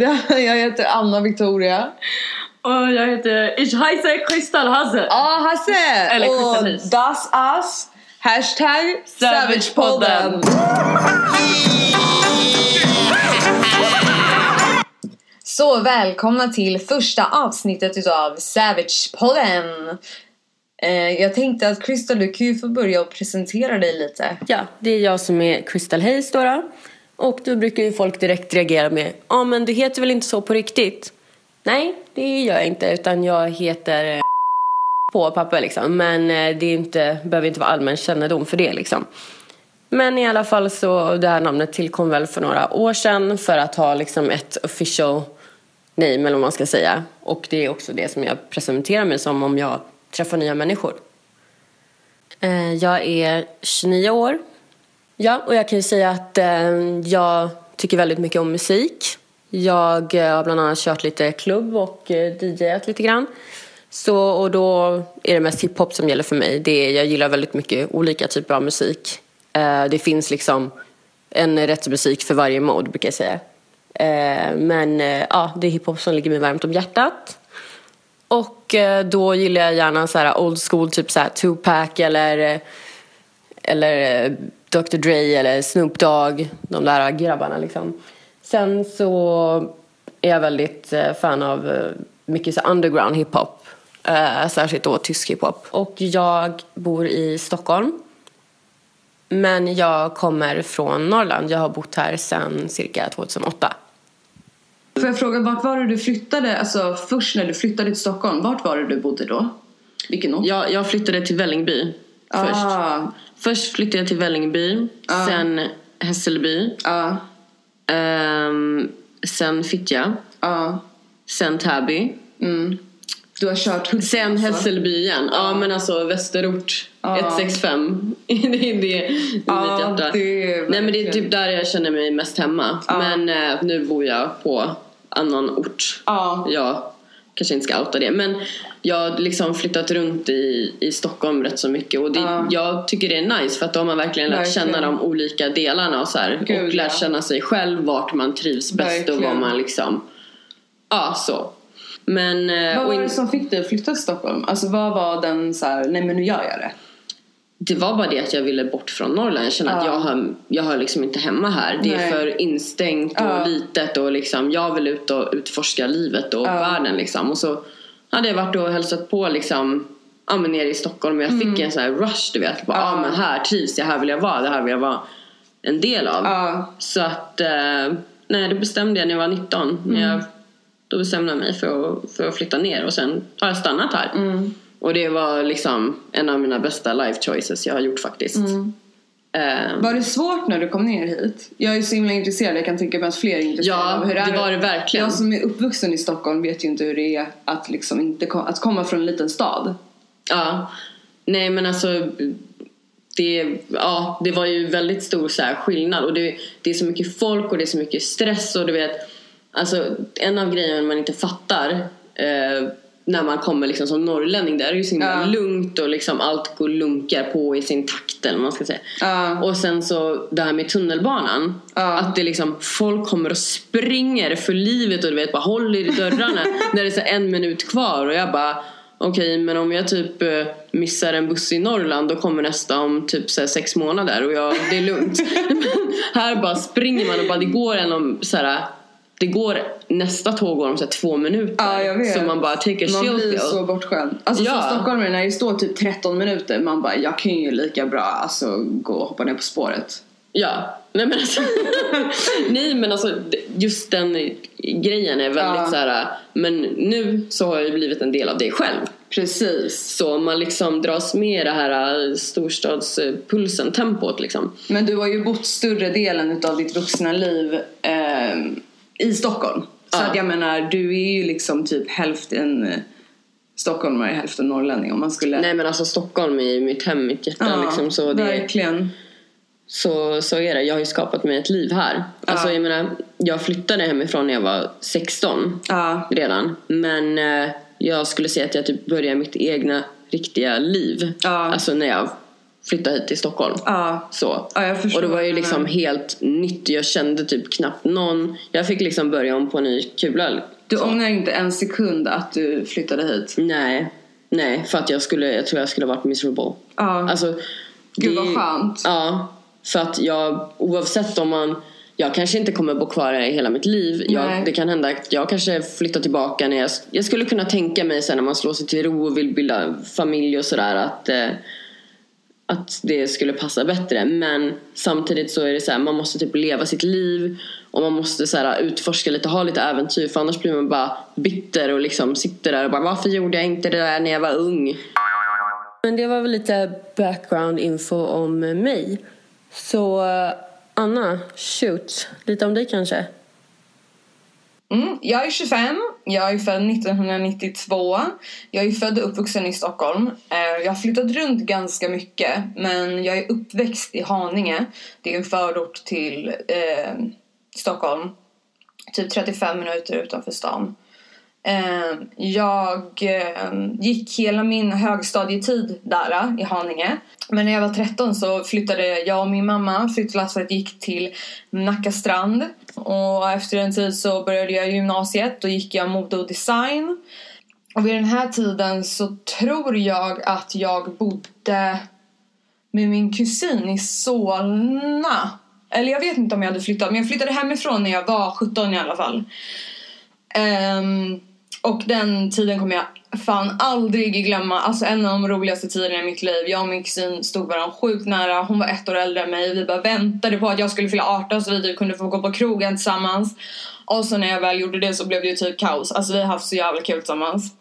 Victoria. Jag heter Anna Victoria. Och jag heter Ich heiße Kristall Haze. Ja, Haze. Eller Kristall Haze. Och das ist hashtag Savagepodden. Så välkomna till första avsnittet utav Savagepodden. Jag tänkte att Kristall, du kan ju få börja och presentera dig lite. Ja, det är jag som är Kristall Haze då. Och då brukar ju folk direkt reagera med: ja, men du heter väl inte så på riktigt? Nej, det gör jag inte, utan jag heter på papper liksom. Men det är inte, behöver inte vara allmän kännedom för det liksom. Men i alla fall så, det här namnet tillkom väl för några år sedan för att ha liksom ett official name, eller vad man ska säga. Och det är också det som jag presenterar mig som om jag träffar nya människor. Jag är 29 år. Ja, och jag kan ju säga att jag tycker väldigt mycket om musik. Jag har bland annat kört lite klubb och DJat lite grann. Så, och då är det mest hiphop som gäller för mig. Jag gillar väldigt mycket olika typer av musik. Det finns liksom en rätt musik för varje mod, brukar jag säga. Men ja, det är hiphop som ligger mig varmt om hjärtat. Och då gillar jag gärna så här old school, typ så här Tupac eller Dr. Dre eller Snoop Dogg, de där grabbarna liksom. Sen så är jag väldigt fan av mycket så underground hiphop, särskilt då tysk hiphop. Och jag bor i Stockholm, men jag kommer från Norrland. Jag har bott här sedan cirka 2008. Får jag fråga, vart var det du flyttade? Alltså först när du flyttade till Stockholm, vart var det du bodde då? Vilken ort? Jag flyttade till Vällingby först. Först flyttade jag till Vällingby, sen Hässelby, sen Fittja, sen Täby. Mm. Du har kört hund, sen alltså. Hässelby igen. Ja, men alltså Västerort 165. Det är nej, men det är typ där jag känner mig mest hemma. Men nu bor jag på annan ort. Jag kanske inte ska outa det, men jag har liksom flyttat runt i Stockholm rätt så mycket. Och det, jag tycker det är nice, för att då har man verkligen lärt känna de olika delarna och så här. Gud, och lärt känna sig själv, vart man trivs bäst och vad man liksom så. Men vad var det som fick dig att flytta till Stockholm? Alltså vad var den så här, nej men nu gör jag det. Det var bara det att jag ville bort från Norrland. Jag kände att jag hör liksom inte hemma här. Det är för instängt och litet. Och liksom, jag vill ut och utforska livet och världen. Liksom. Och så hade jag varit och hälsat på liksom, nere i Stockholm. Och jag fick en sån här rush, du vet. Men här trivs jag, här vill jag vara. Det här vill jag vara en del av. Så att, nej, det bestämde jag när jag var 19. Då bestämde jag mig för att flytta ner. Och sen har jag stannat här. Och det var liksom en av mina bästa life choices jag har gjort faktiskt. Var det svårt när du kom ner hit? Jag är så himla intresserad, jag kan tänka mig att fler är intresserade av hur det är. Ja, det var det verkligen. Jag som är uppvuxen i Stockholm vet ju inte hur det är att, liksom att komma från en liten stad. Ja, nej men alltså det var ju väldigt stor så här skillnad. Och det är så mycket folk och det är så mycket stress. Och du vet, alltså en av grejerna man inte fattar när man kommer liksom som norrlänning, där är det ju så lugnt och liksom allt går lunkar på i sin takt, eller man ska säga. Och sen så det här med tunnelbanan, att det liksom folk kommer och springer för livet och du vet bara håller i dörrarna när det är så 1 minut kvar, och jag bara okej, men om jag typ missar en buss i Norrland, då kommer nästa om typ så här 6 månader och det är lugnt. Här bara springer man och bara det går nästa tåg går om så 2 minuter. Jag vet. Så man bara take a chill. Man blir så bortskämd. Alltså som stockholmare, när det står typ 13 minuter. Man bara, jag kan ju lika bra gå och hoppa ner på spåret. Ja, nej men alltså just den grejen är väldigt såhär. Men nu så har jag ju blivit en del av dig själv. Precis. Så man liksom dras med det här storstadspulsen, tempot liksom. Men du har ju bott större delen av ditt vuxna liv i Stockholm. Så att jag menar, du är ju liksom typ hälften stockholmare, hälften norrlänning om man skulle... Nej men alltså Stockholm är ju mitt hem, mitt hjärta liksom, så det... Verkligen. Så är det. Jag har ju skapat mig ett liv här. Alltså jag menar, jag flyttade hemifrån när jag var 16 redan. Men jag skulle säga att jag typ började mitt egna riktiga liv. Alltså när jag flytta hit till Stockholm. Ja. Så. Ja, jag förstår. Och det var ju liksom helt nytt. Jag kände typ knappt någon. Jag fick liksom börja om på en ny kula. Du ångrar inte en sekund att du flyttade hit? Nej, för att jag tror jag skulle ha varit miserable. Ja. Alltså, gud vad skönt. Ja, för att jag oavsett om man... Jag kanske inte kommer bo kvar i hela mitt liv. Det kan hända att jag kanske flyttar tillbaka. När jag skulle kunna tänka mig sen när man slår sig till ro och vill bilda familj och sådär att det skulle passa bättre. Men samtidigt så är det så här, man måste typ leva sitt liv och man måste så här, utforska lite, ha lite äventyr. För annars blir man bara bitter och liksom sitter där och bara, varför gjorde jag inte det där när jag var ung? Men det var väl lite background info om mig. Så... Anna, shoot. Lite om dig kanske? Jag är 25. Jag är född 1992. Jag är född och uppvuxen i Stockholm. Jag har flyttat runt ganska mycket. Men jag är uppväxt i Haninge. Det är en förort till Stockholm. Typ 35 minuter utanför stan. Jag gick hela min högstadietid där i Haninge. Men när jag var 13 så flyttade jag och min mamma flyttlasset gick till Nackastrand. Och efter en tid så började jag gymnasiet. Då gick jag mode och design. Och vid den här tiden så tror jag att jag bodde med min kusin i Solna. Eller jag vet inte om jag hade flyttat. Men jag flyttade hemifrån när jag var 17 i alla fall. Och den tiden kommer jag fan aldrig glömma. Alltså en av de roligaste tiderna i mitt liv. Jag och min kusin stod varandra sjukt nära. Hon var 1 år äldre än mig. Vi bara väntade på att jag skulle fylla 18 så vi kunde få gå på krogen tillsammans. Och så när jag väl gjorde det så blev det ju typ kaos. Alltså vi har haft så jävla kul tillsammans.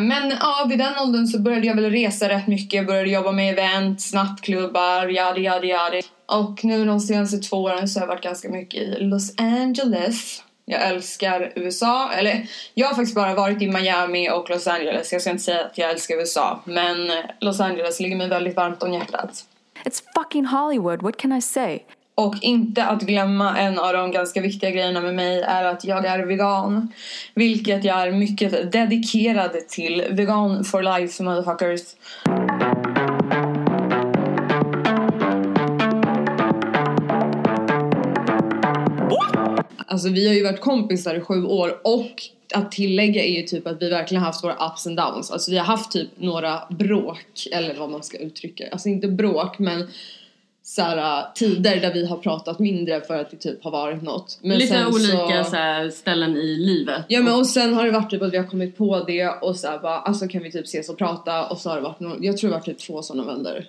Men ja, vid den åldern så började jag väl resa rätt mycket. Jag började jobba med event, nattklubbar, yadi. Och nu de senaste 2 åren så har jag varit ganska mycket i Los Angeles. Jag älskar USA. Eller jag har faktiskt bara varit i Miami och Los Angeles. Jag ska inte säga att jag älskar USA. Men Los Angeles ligger mig väldigt varmt om hjärtat. It's fucking Hollywood, what can I say? Och inte att glömma en av de ganska viktiga grejerna med mig är att jag är vegan. Vilket jag är mycket dedikerad till. Vegan for life, motherfuckers. Alltså vi har ju varit kompisar i 7 år och att tillägga är ju typ att vi verkligen haft våra ups and downs. Alltså vi har haft typ några bråk eller vad man ska uttrycka. Alltså inte bråk men såhär tider där vi har pratat mindre för att det typ har varit något. Men lite sen olika så här, ställen i livet. Ja men och sen har det varit typ att vi har kommit på det och såhär bara alltså kan vi typ ses och prata och så har det varit jag tror det har varit typ 2 sådana vänder.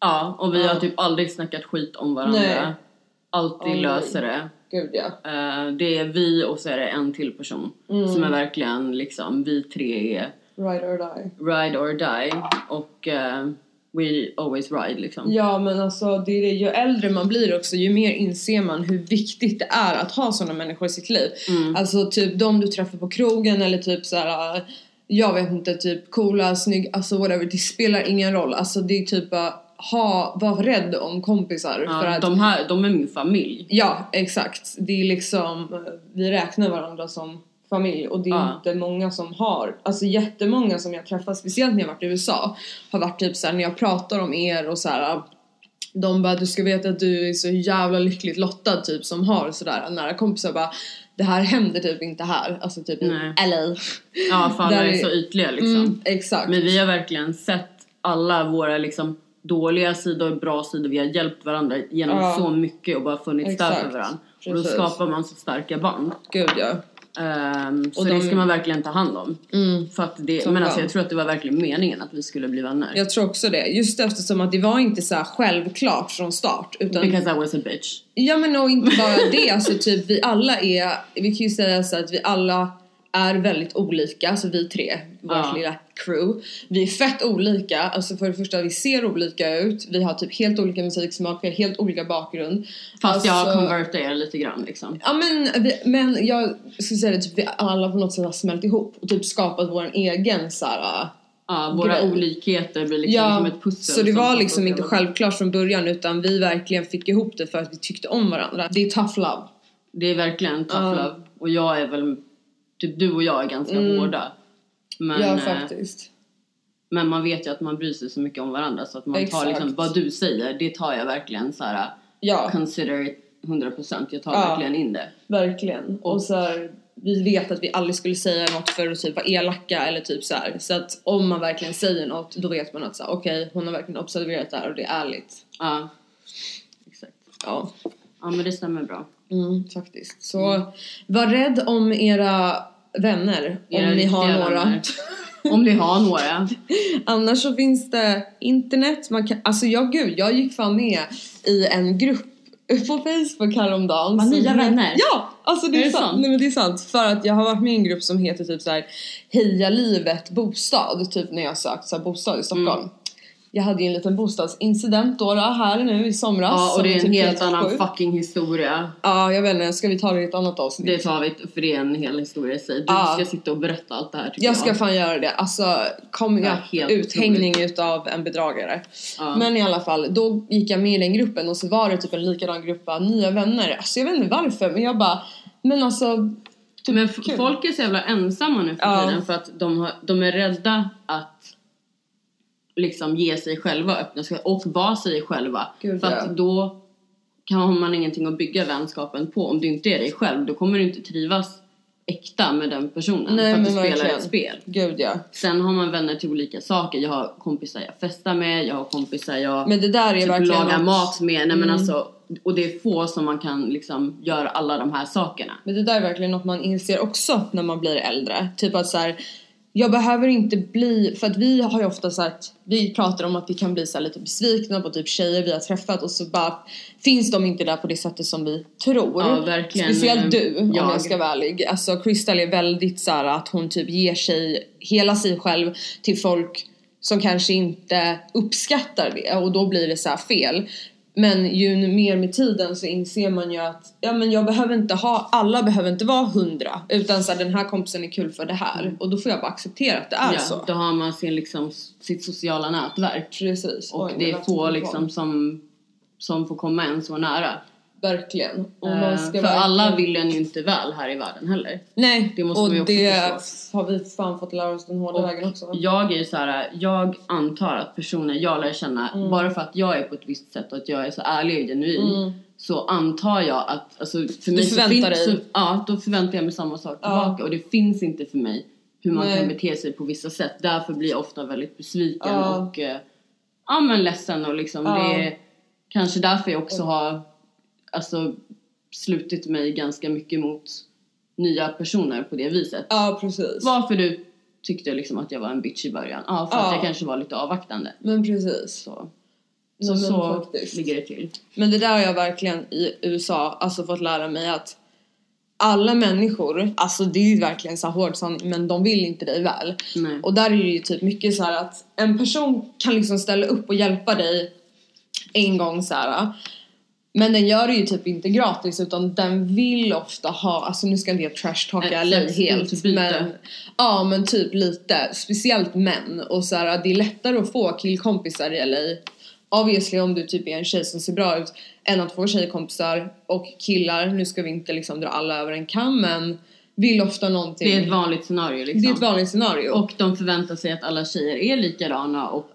Ja och vi har typ aldrig snackat skit om varandra. Nej. Alltid löser det. Gud, ja. Det är vi och så är det en till person som är verkligen liksom vi tre är ride or die och we always ride liksom. Ja men alltså det är det, ju äldre man blir också ju mer inser man hur viktigt det är att ha sådana människor i sitt liv. Alltså typ de du träffar på krogen eller typ så här, jag vet inte typ coola, snygg, alltså whatever, det spelar ingen roll. Alltså det är typ var rädd om kompisar ja, för att de är min familj. Ja, exakt. Det är liksom vi räknar varandra som familj och det är inte många som har alltså jättemånga som jag träffat speciellt när jag varit i USA har varit typ så här, när jag pratar om er och så här de bara du ska veta att du är så jävla lyckligt lottad typ som har så där nära kompisar bara det här händer typ inte här alltså typ LA. Ja, fan där det är så ytliga liksom. Exakt. Men vi har verkligen sett alla våra liksom dåliga sidor och bra sidor. Vi har hjälpt varandra genom så mycket och bara funnits där för varandra. Precis. Och då skapar man så starka band. Gud ja. Så det ska man verkligen ta hand om. För att det, men alltså, jag tror att det var verkligen meningen att vi skulle bli vänner. Jag tror också det. Just eftersom att det var inte så här självklart från start. Utan, because I was a bitch. Ja men och inte bara det. Alltså typ vi alla är, vi kan ju säga så att vi alla är väldigt olika, alltså vi tre, vårt lilla crew. Vi är fett olika, alltså för det första vi ser olika ut. Vi har typ helt olika musiksmak, vi har helt olika bakgrund. Fast alltså, jag konverterar lite grann liksom. Ja men jag skulle säga det, typ vi alla på något sätt har smält ihop. Och typ skapat vår egen såhär... Ja, våra olikheter blir liksom som ett pussel. Så det var liksom inte självklart från början utan vi verkligen fick ihop det för att vi tyckte om varandra. Det är tough love. Det är verkligen tough love. Och jag är väl... Typ du och jag är ganska hårda. Men, ja, faktiskt. Men man vet ju att man bryr sig så mycket om varandra. Så att man tar liksom, vad du säger, det tar jag verkligen så här. Ja. Consider it 100%. Jag tar verkligen in det. Verkligen. Och så här, vi vet att vi aldrig skulle säga något för att typ vara elaka eller typ så här. Så att om man verkligen säger något, då vet man att så här, okej, hon har verkligen observerat det här och det är ärligt. Ja. Exakt. Ja. Ja, men det stämmer bra. Mm, faktiskt. Så var rädd om era vänner. Era om ni har några. Vänner. Om ni har några. Annars så finns det internet. Man kan, alltså jag gick fan med i en grupp på Facebook häromdagen. Vad, nya vänner? Ja, alltså det är sant. Sant? Nej, men det är sant. För att jag har varit med i en grupp som heter typ så här Heja livet bostad. Typ när jag sökt så här bostad i Stockholm. Mm. Jag hade ju en liten bostadsincident då här nu i somras. Ja, och det är en typ helt annan fucking historia. Ja, jag vet inte. Ska vi ta det i ett annat avsnitt? Det tar vi, för det är en hel historia i sig. Du ska sitta och berätta allt det här. Jag ska fan göra det. Alltså, coming up, uthängning utav en bedragare. Ja. Men i alla fall, då gick jag med i den gruppen. Och så var det typ en likadan grupp av nya vänner. Alltså, jag vet inte varför. Men jag bara, men alltså... Typ, men folk är så jävla ensamma nu för tiden. För att de är rädda att... liksom ge sig själva, öppna sig och vara sig själva. Gud, för att då kan man ingenting att bygga vänskapen på. Om du inte är dig själv, då kommer du inte trivas äkta med den personen. Nej, för att du spelar ett spel. Gud, ja. Sen har man vänner till olika saker. Jag har kompisar jag festar med, jag har kompisar jag men det där är typ lagar mat med. Nej, men alltså, och det är få som man kan liksom göra alla de här sakerna. Men det där är verkligen något man inser också när man blir äldre. Typ att så här... jag behöver inte bli... för att vi har ju ofta sagt... vi pratar om att vi kan bli så lite besvikna på typ tjejer vi har träffat. Och så bara... finns de inte där på det sättet som vi tror. Ja, verkligen. Speciellt du, om jag ska vara ärlig. Alltså, Kristall är väldigt så här att hon typ ger sig... hela sig själv till folk som kanske inte uppskattar det. Och då blir det så här fel. Men ju mer med tiden så inser man ju att... ja, men jag behöver inte ha... alla behöver inte vara 100. Utan så här, den här kompisen är kul för det här. Mm. Och då får jag bara acceptera att det är så. Då har man sin, liksom, sitt sociala nätverk. Precis. Och det är få liksom, som får komma en så nära. Verkligen. Och man ska för verkligen... alla vill en ju inte väl här i världen heller. Nej, det måste och vi också det förstå. Har vi fan fått lära oss den hårda vägen också. Jag är ju så här, jag antar att personer jag lär känna, bara för att jag är på ett visst sätt och att jag är så ärlig och genuin, så antar jag att, alltså, för mig så finns, så, ja, då förväntar jag mig samma sak tillbaka. Och det finns inte för mig hur man kan bete sig på vissa sätt. Därför blir jag ofta väldigt besviken och men ledsen och liksom, det är kanske därför jag också har alltså slutit mig ganska mycket mot nya personer på det viset. Ja, precis. Varför du tyckte liksom att jag var en bitch i början? Ja, för att jag kanske var lite avvaktande. Men precis. Så ligger det till. Men det där har jag verkligen i USA alltså fått lära mig att alla människor, alltså det är ju verkligen så hårt, men de vill inte dig väl. Nej. Och där är det ju typ mycket så här att en person kan liksom ställa upp och hjälpa dig en gång så här. Men den gör det ju typ inte gratis, utan den vill ofta ha... alltså nu ska jag inte trash-talka helt. Men, ja, men typ lite. Speciellt män. Och så här, det är lättare att få killkompisar i LA. Obviously om du typ är en tjej som ser bra ut. Än att få tjejkompisar och killar. Nu ska vi inte liksom dra alla över en kam, men... vill ofta någonting. Det är ett vanligt scenario liksom. Det är ett vanligt scenario. Och de förväntar sig att alla tjejer är likadana. Och,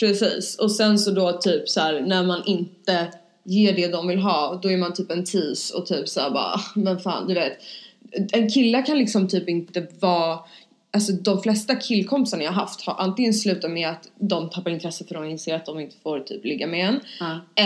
precis. Och sen så då typ så här, när man inte... ger det de vill ha, då är man typ en tis och typ såhär bara, men fan du vet, en kille kan liksom typ inte vara, alltså de flesta killkompisar jag haft har antingen slutat med att de tappar intresse för de inser att de inte får typ ligga med en,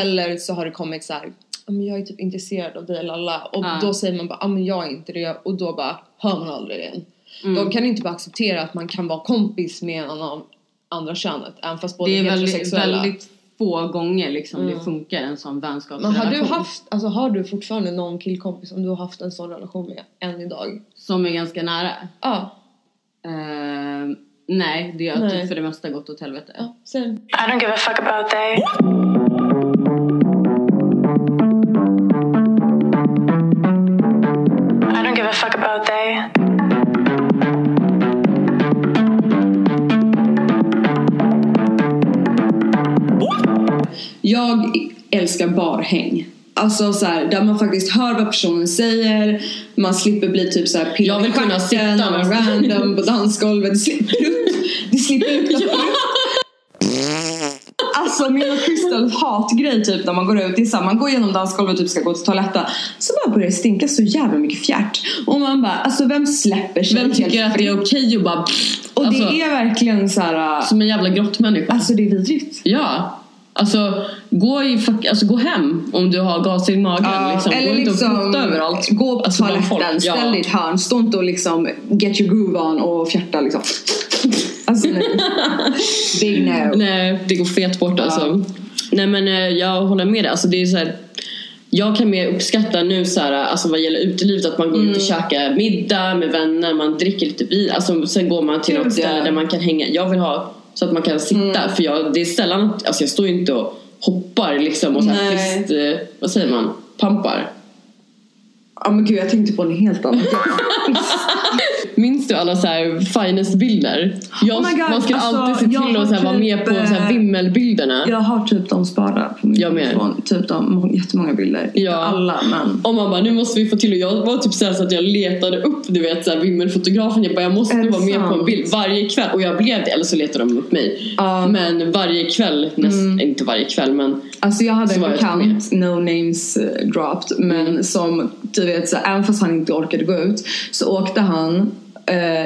eller så har det kommit så här, men jag är typ intresserad av dig lalla, och då säger man bara, men jag är inte det, och då bara hör man aldrig igen. De kan inte bara acceptera att man kan vara kompis med en annan, andra könet, även fast både heterosexuella. Det är väldigt få gånger liksom det funkar en sån vänskapsrelation. Men har du haft, alltså har du fortfarande någon killkompis som du har haft en sån relation med än idag? Som är ganska nära? Ja. Nej, det har typ för det mesta gått åt helvete. Ja, sen. I don't give a fuck about that. I don't give a fuck about that. Jag älskar barhäng. Alltså så här, där man faktiskt hör vad personen säger. Man slipper bli typ så här pilla. Jag vill kunna sitta med random på dansgolvet. Det slipper ut. Det slipper ut. Ja. Alltså min och Kristalls hatgrej typ när man går ut tillsammans. Man går genom dansgolvet och typ ska gå till toaletten. Så bara börjar det stinka så jävla mycket fjärt. Och man bara, alltså vem släpper sig? Vem tycker att det är okej och bara... Och alltså, det är verkligen så här... Som en jävla grottmänniska. Alltså det är vidrigt. Ja. Alltså gå hem om du har gas i magen. Liksom. Eller gå liksom, inte och putta överallt. Gå på alltså, toaletten, ställ ditt hörn. Stå inte och liksom get your groove on och fjärta liksom. Alltså nej. Big no. Nej, det går fet bort alltså. Nej men jag håller med dig. Alltså det är så här... Jag kan mer uppskatta nu så här, alltså vad gäller utelivet att man går ut och käkar middag med vänner, man dricker lite vin, alltså sen går man till något ställe där man kan hänga. Jag vill ha så att man kan sitta för jag det är sällan alltså jag står ju inte och hoppar liksom och så här fest, vad säger man? Pampar. Ja men gud jag tänkte på en helt annan. Minns du alla så här Finest bilder? Man ska alltså, alltid se till att typ, vara med på så här vimmelbilderna. Jag har typ de sparade på min telefon. Typ de jättemånga bilder. Ja. Inte alla men. Och man bara, nu måste vi få till. Och jag var typ så här så att jag letade upp du vet så här vimmelfotografen. Jag bara, jag måste vara med på en bild varje kväll. Och jag blev det, eller så letade de upp mig. Men varje kväll, inte varje kväll men. Alltså jag hade en bekant, no names dropped. Men som du vet så här, även fast han inte orkade gå ut så åkte han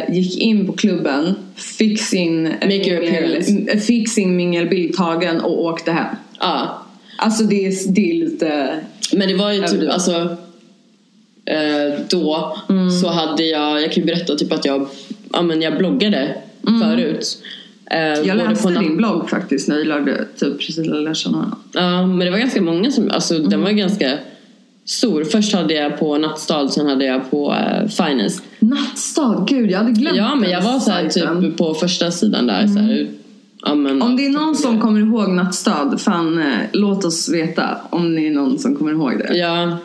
gick in på klubben, fick sin mingelbild tagen och åkte hem. Alltså det är lite. Men det var ju typ alltså, då så hade jag kan ju berätta typ att jag bloggade förut. Jag läste din blogg faktiskt när jag lagde typ precis lärde känna. Ja, men det var ganska många som alltså den var ganska stor. Först hade jag på Nattstad, sen hade jag på Finest. Nattstad, gud jag hade glömt. Ja men jag var såhär typ på första sidan där så här, om det är någon som kommer ihåg Nattstad, fan låt oss veta om det är någon som kommer ihåg det. Ja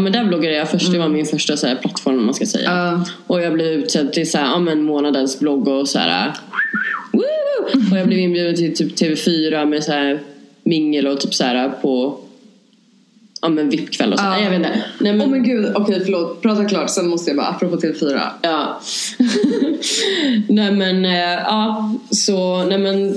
men där bloggade jag först. Det var min första så här, plattform om man ska säga. Och jag blev utsedd till såhär månadens blogg och såhär och jag blev inbjuden till typ TV4 med såhär mingel och typ såhär på VIP-kväll och så. Nej, jag vet inte. Nej, men... Oh men gud, okej, förlåt. Prata klart, sen måste jag bara, apropå TV4. Ja. Nej men, så, nej men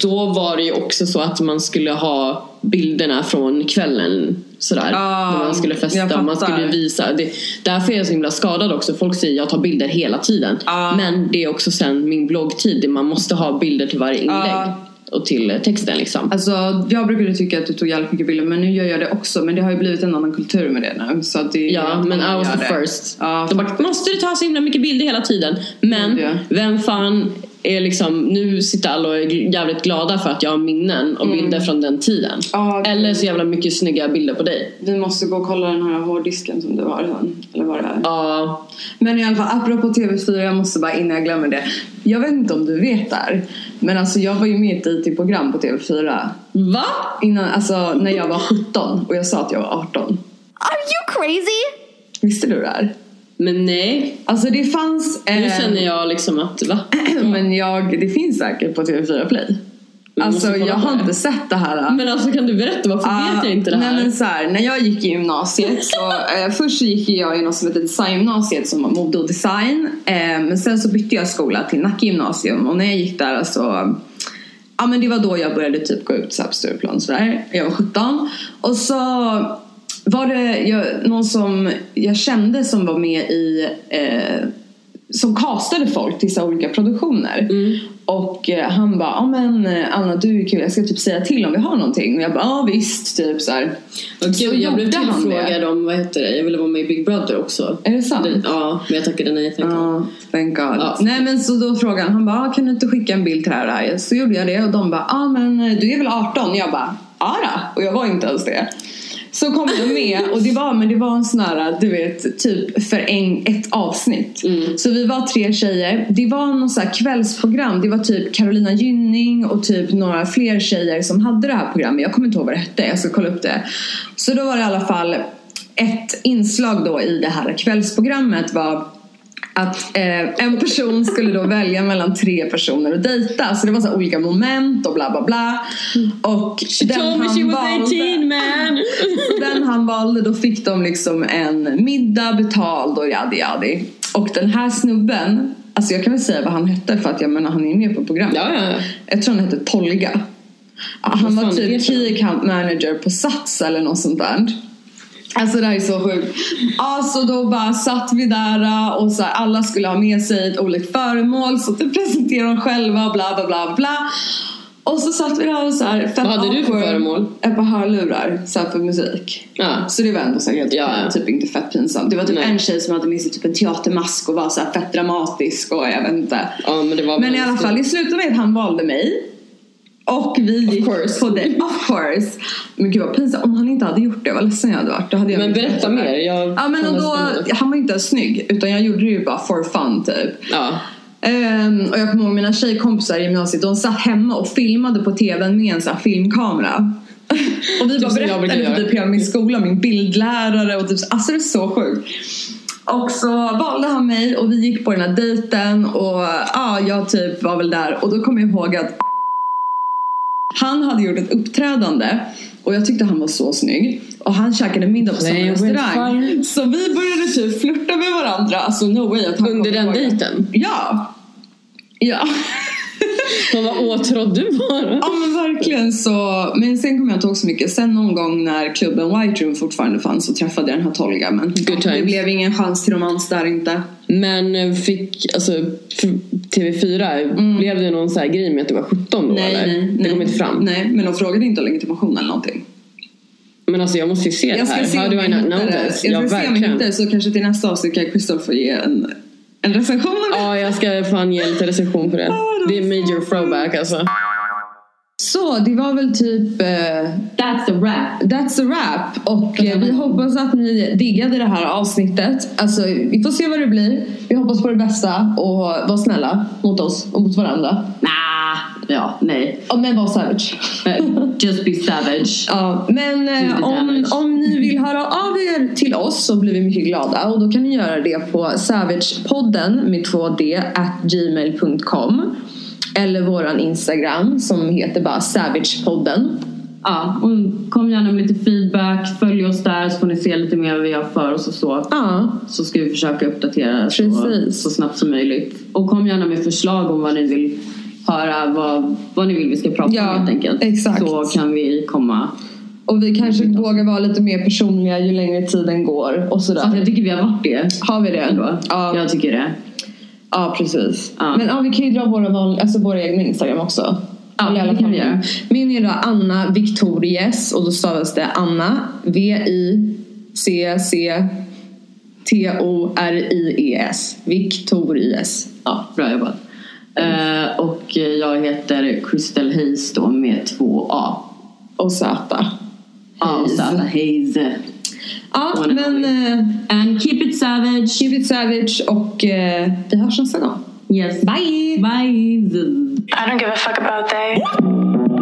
då var det ju också så att man skulle ha bilderna från kvällen sådär, när man skulle festa, man skulle visa det, därför är jag så himla skadad också. Folk säger jag tar bilder hela tiden, men det är också sen min bloggtid, man måste ha bilder till varje inlägg och till texten liksom. Alltså jag brukade tycka att du tog jävligt mycket bilder, men nu gör jag det också, men det har ju blivit en annan kultur med det nu så att det. Ja men I was the first. De bara, måste du ta så himla mycket bilder hela tiden? Men vem fan är liksom, nu sitter alla och är jävligt glada för att jag har minnen och bilder från den tiden. Eller så jävla mycket snygga bilder på dig. Vi måste gå och kolla den här hårddisken som du har sen, eller vad det är. Men i alla fall, apropå TV4, jag måste bara innan jag glömmer det. Jag vet inte om du vet där, men alltså jag var ju med i ett IT-program på TV4. Va? Innan, alltså när jag var 17 och jag sa att jag var 18. Are you crazy? Visste du det här? Men nej. Alltså det fanns... Nu känner jag liksom att... Va? Men det finns säkert på TV4 Play. Alltså jag har inte sett det här. Men alltså kan du berätta, varför vet jag inte det här? Nej men såhär, när jag gick i gymnasiet så... först gick jag i något som heter Designgymnasiet som var mode och design. Men sen så bytte jag skola till Nacka gymnasium. Och när jag gick där alltså... Ja men det var då jag började typ gå ut på Storplan sådär. Jag var 17. Och så... Var det någon som jag kände som var med i som castade folk till så olika produktioner och han bara, ja men Anna du är kul, jag ska typ säga till om vi har någonting, och jag bara, ja visst typ så här. Och så jag blev tillfrågad om, vad heter det, jag ville vara med i Big Brother också. Är det sant? Ja, men jag tackade nej. Nej men så då frågade han bara, kan du inte skicka en bild till det här? Så gjorde jag det och de bara, ja men du är väl 18? Jag bara, ja då, och jag var inte ens det. Så kom de med och det var en sån här, du vet, typ för ett avsnitt. Så vi var 3 tjejer. Det var någon sån här kvällsprogram. Det var typ Carolina Gynning och typ några fler tjejer som hade det här programmet. Jag kommer inte ihåg vad det hette, jag ska kolla upp det. Så då var det i alla fall ett inslag då i det här kvällsprogrammet var att en person skulle då välja mellan tre personer och dejta. Så det var så olika moment och bla bla bla. Och den han valde, då fick de liksom en middag betald och jadi. Och den här snubben, alltså jag kan väl säga vad han hette, för att jag menar han är med på programmet. Ja. Jag tror han hette Tolga. Han var typ key account manager på Sats eller något sånt där. Alltså det här är så sjukt. Alltså då bara satt vi där och så här, alla skulle ha med sig ett olikt föremål, så typ presenterade de själva och bla bla bla bla. Och så satt vi där och så här, fett. Vad hade du för föremål? Ett par hörlurar så här, för musik. Ja. Så det var ändå så här, helt typ inte fett pinsamt. Det var typ en tjej som hade med sig typ en teatermask och var så här fett dramatisk och jag vet inte. Ja, men det var i alla fall i slutet med att han valde mig. Och vi gick på det. Of course. Men gud vad pinsamt. Om han inte hade gjort det, vad ledsen jag hade varit. Då hade jag berätta mer. Han var inte snygg. Utan jag gjorde det ju bara for fun typ. Ja. Och jag kommer ihåg mina tjejkompisar i gymnasiet. De satt hemma och filmade på tvn med en sån här filmkamera. Och vi bara berättade typ hela min skola, min bildlärare. Och typ, alltså det är så sjukt. Och så valde han mig och vi gick på den här dejten. Och jag typ var väl där. Och då kommer jag ihåg att han hade gjort ett uppträdande och jag tyckte han var så snygg. Och han käkade middag på samma restaurang. Så vi började typ flirta med varandra. Alltså no way. Under den dejten? Ja. Man var åtrådd du bara. Ja men verkligen så. Men sen kommer jag inte ihåg så mycket. Sen någon gång när klubben White Room fortfarande fanns så träffade jag den här Tolga. Men det blev ingen chans till romans där inte. Men fick, alltså TV4, blev det någon så här grej med att du var 17 då? Nej, eller? Nej. Det kom inte fram. Nej, men de frågade inte om legitimation eller någonting. Men alltså jag måste ju se det här. Jag ska se om jag hittar, så kanske till nästa avsnitt kan Kristall få ge en recension. Ja, jag ska fan ge lite recension på det. Det är major throwback alltså. Så det var väl typ That's a wrap. Och vi hoppas att ni diggade det här avsnittet. Alltså vi får se vad det blir. Vi hoppas på det bästa. Och var snälla mot oss och mot varandra. Nej. Men var savage. Just be savage. Ja, men om ni vill höra av er till oss så blir vi mycket glada. Och då kan ni göra det på Savagepodden med 2D @gmail.com. Eller våran Instagram som heter bara Savagepodden. Ja, och kom gärna med lite feedback. Följ oss där så får ni se lite mer vad vi gör för oss och så. Ja. Så ska vi försöka uppdatera så snabbt som möjligt. Och kom gärna med förslag om vad ni vill höra, vad ni vill vi ska prata om helt enkelt. Exakt. Så kan vi komma. Och vi kanske vågar vara lite mer personliga ju längre tiden går och sådär. Så jag tycker vi har varit det. Har vi det ändå? Ja. Jag tycker det. Ja, precis. Ja. Men vi kan ju dra våra egna Instagram också. Ja, det kan vi göra. Min är då Anna Victoria och då stavas det Anna Victories. Victories. Ja, bra jobbat. Och jag heter Kristall Haze då med 2A. Och Zäta. Ja, Zäta Haze. Ja, men and keep it savage och vi hörs nästa gång. Yes, bye. I don't give a fuck about they.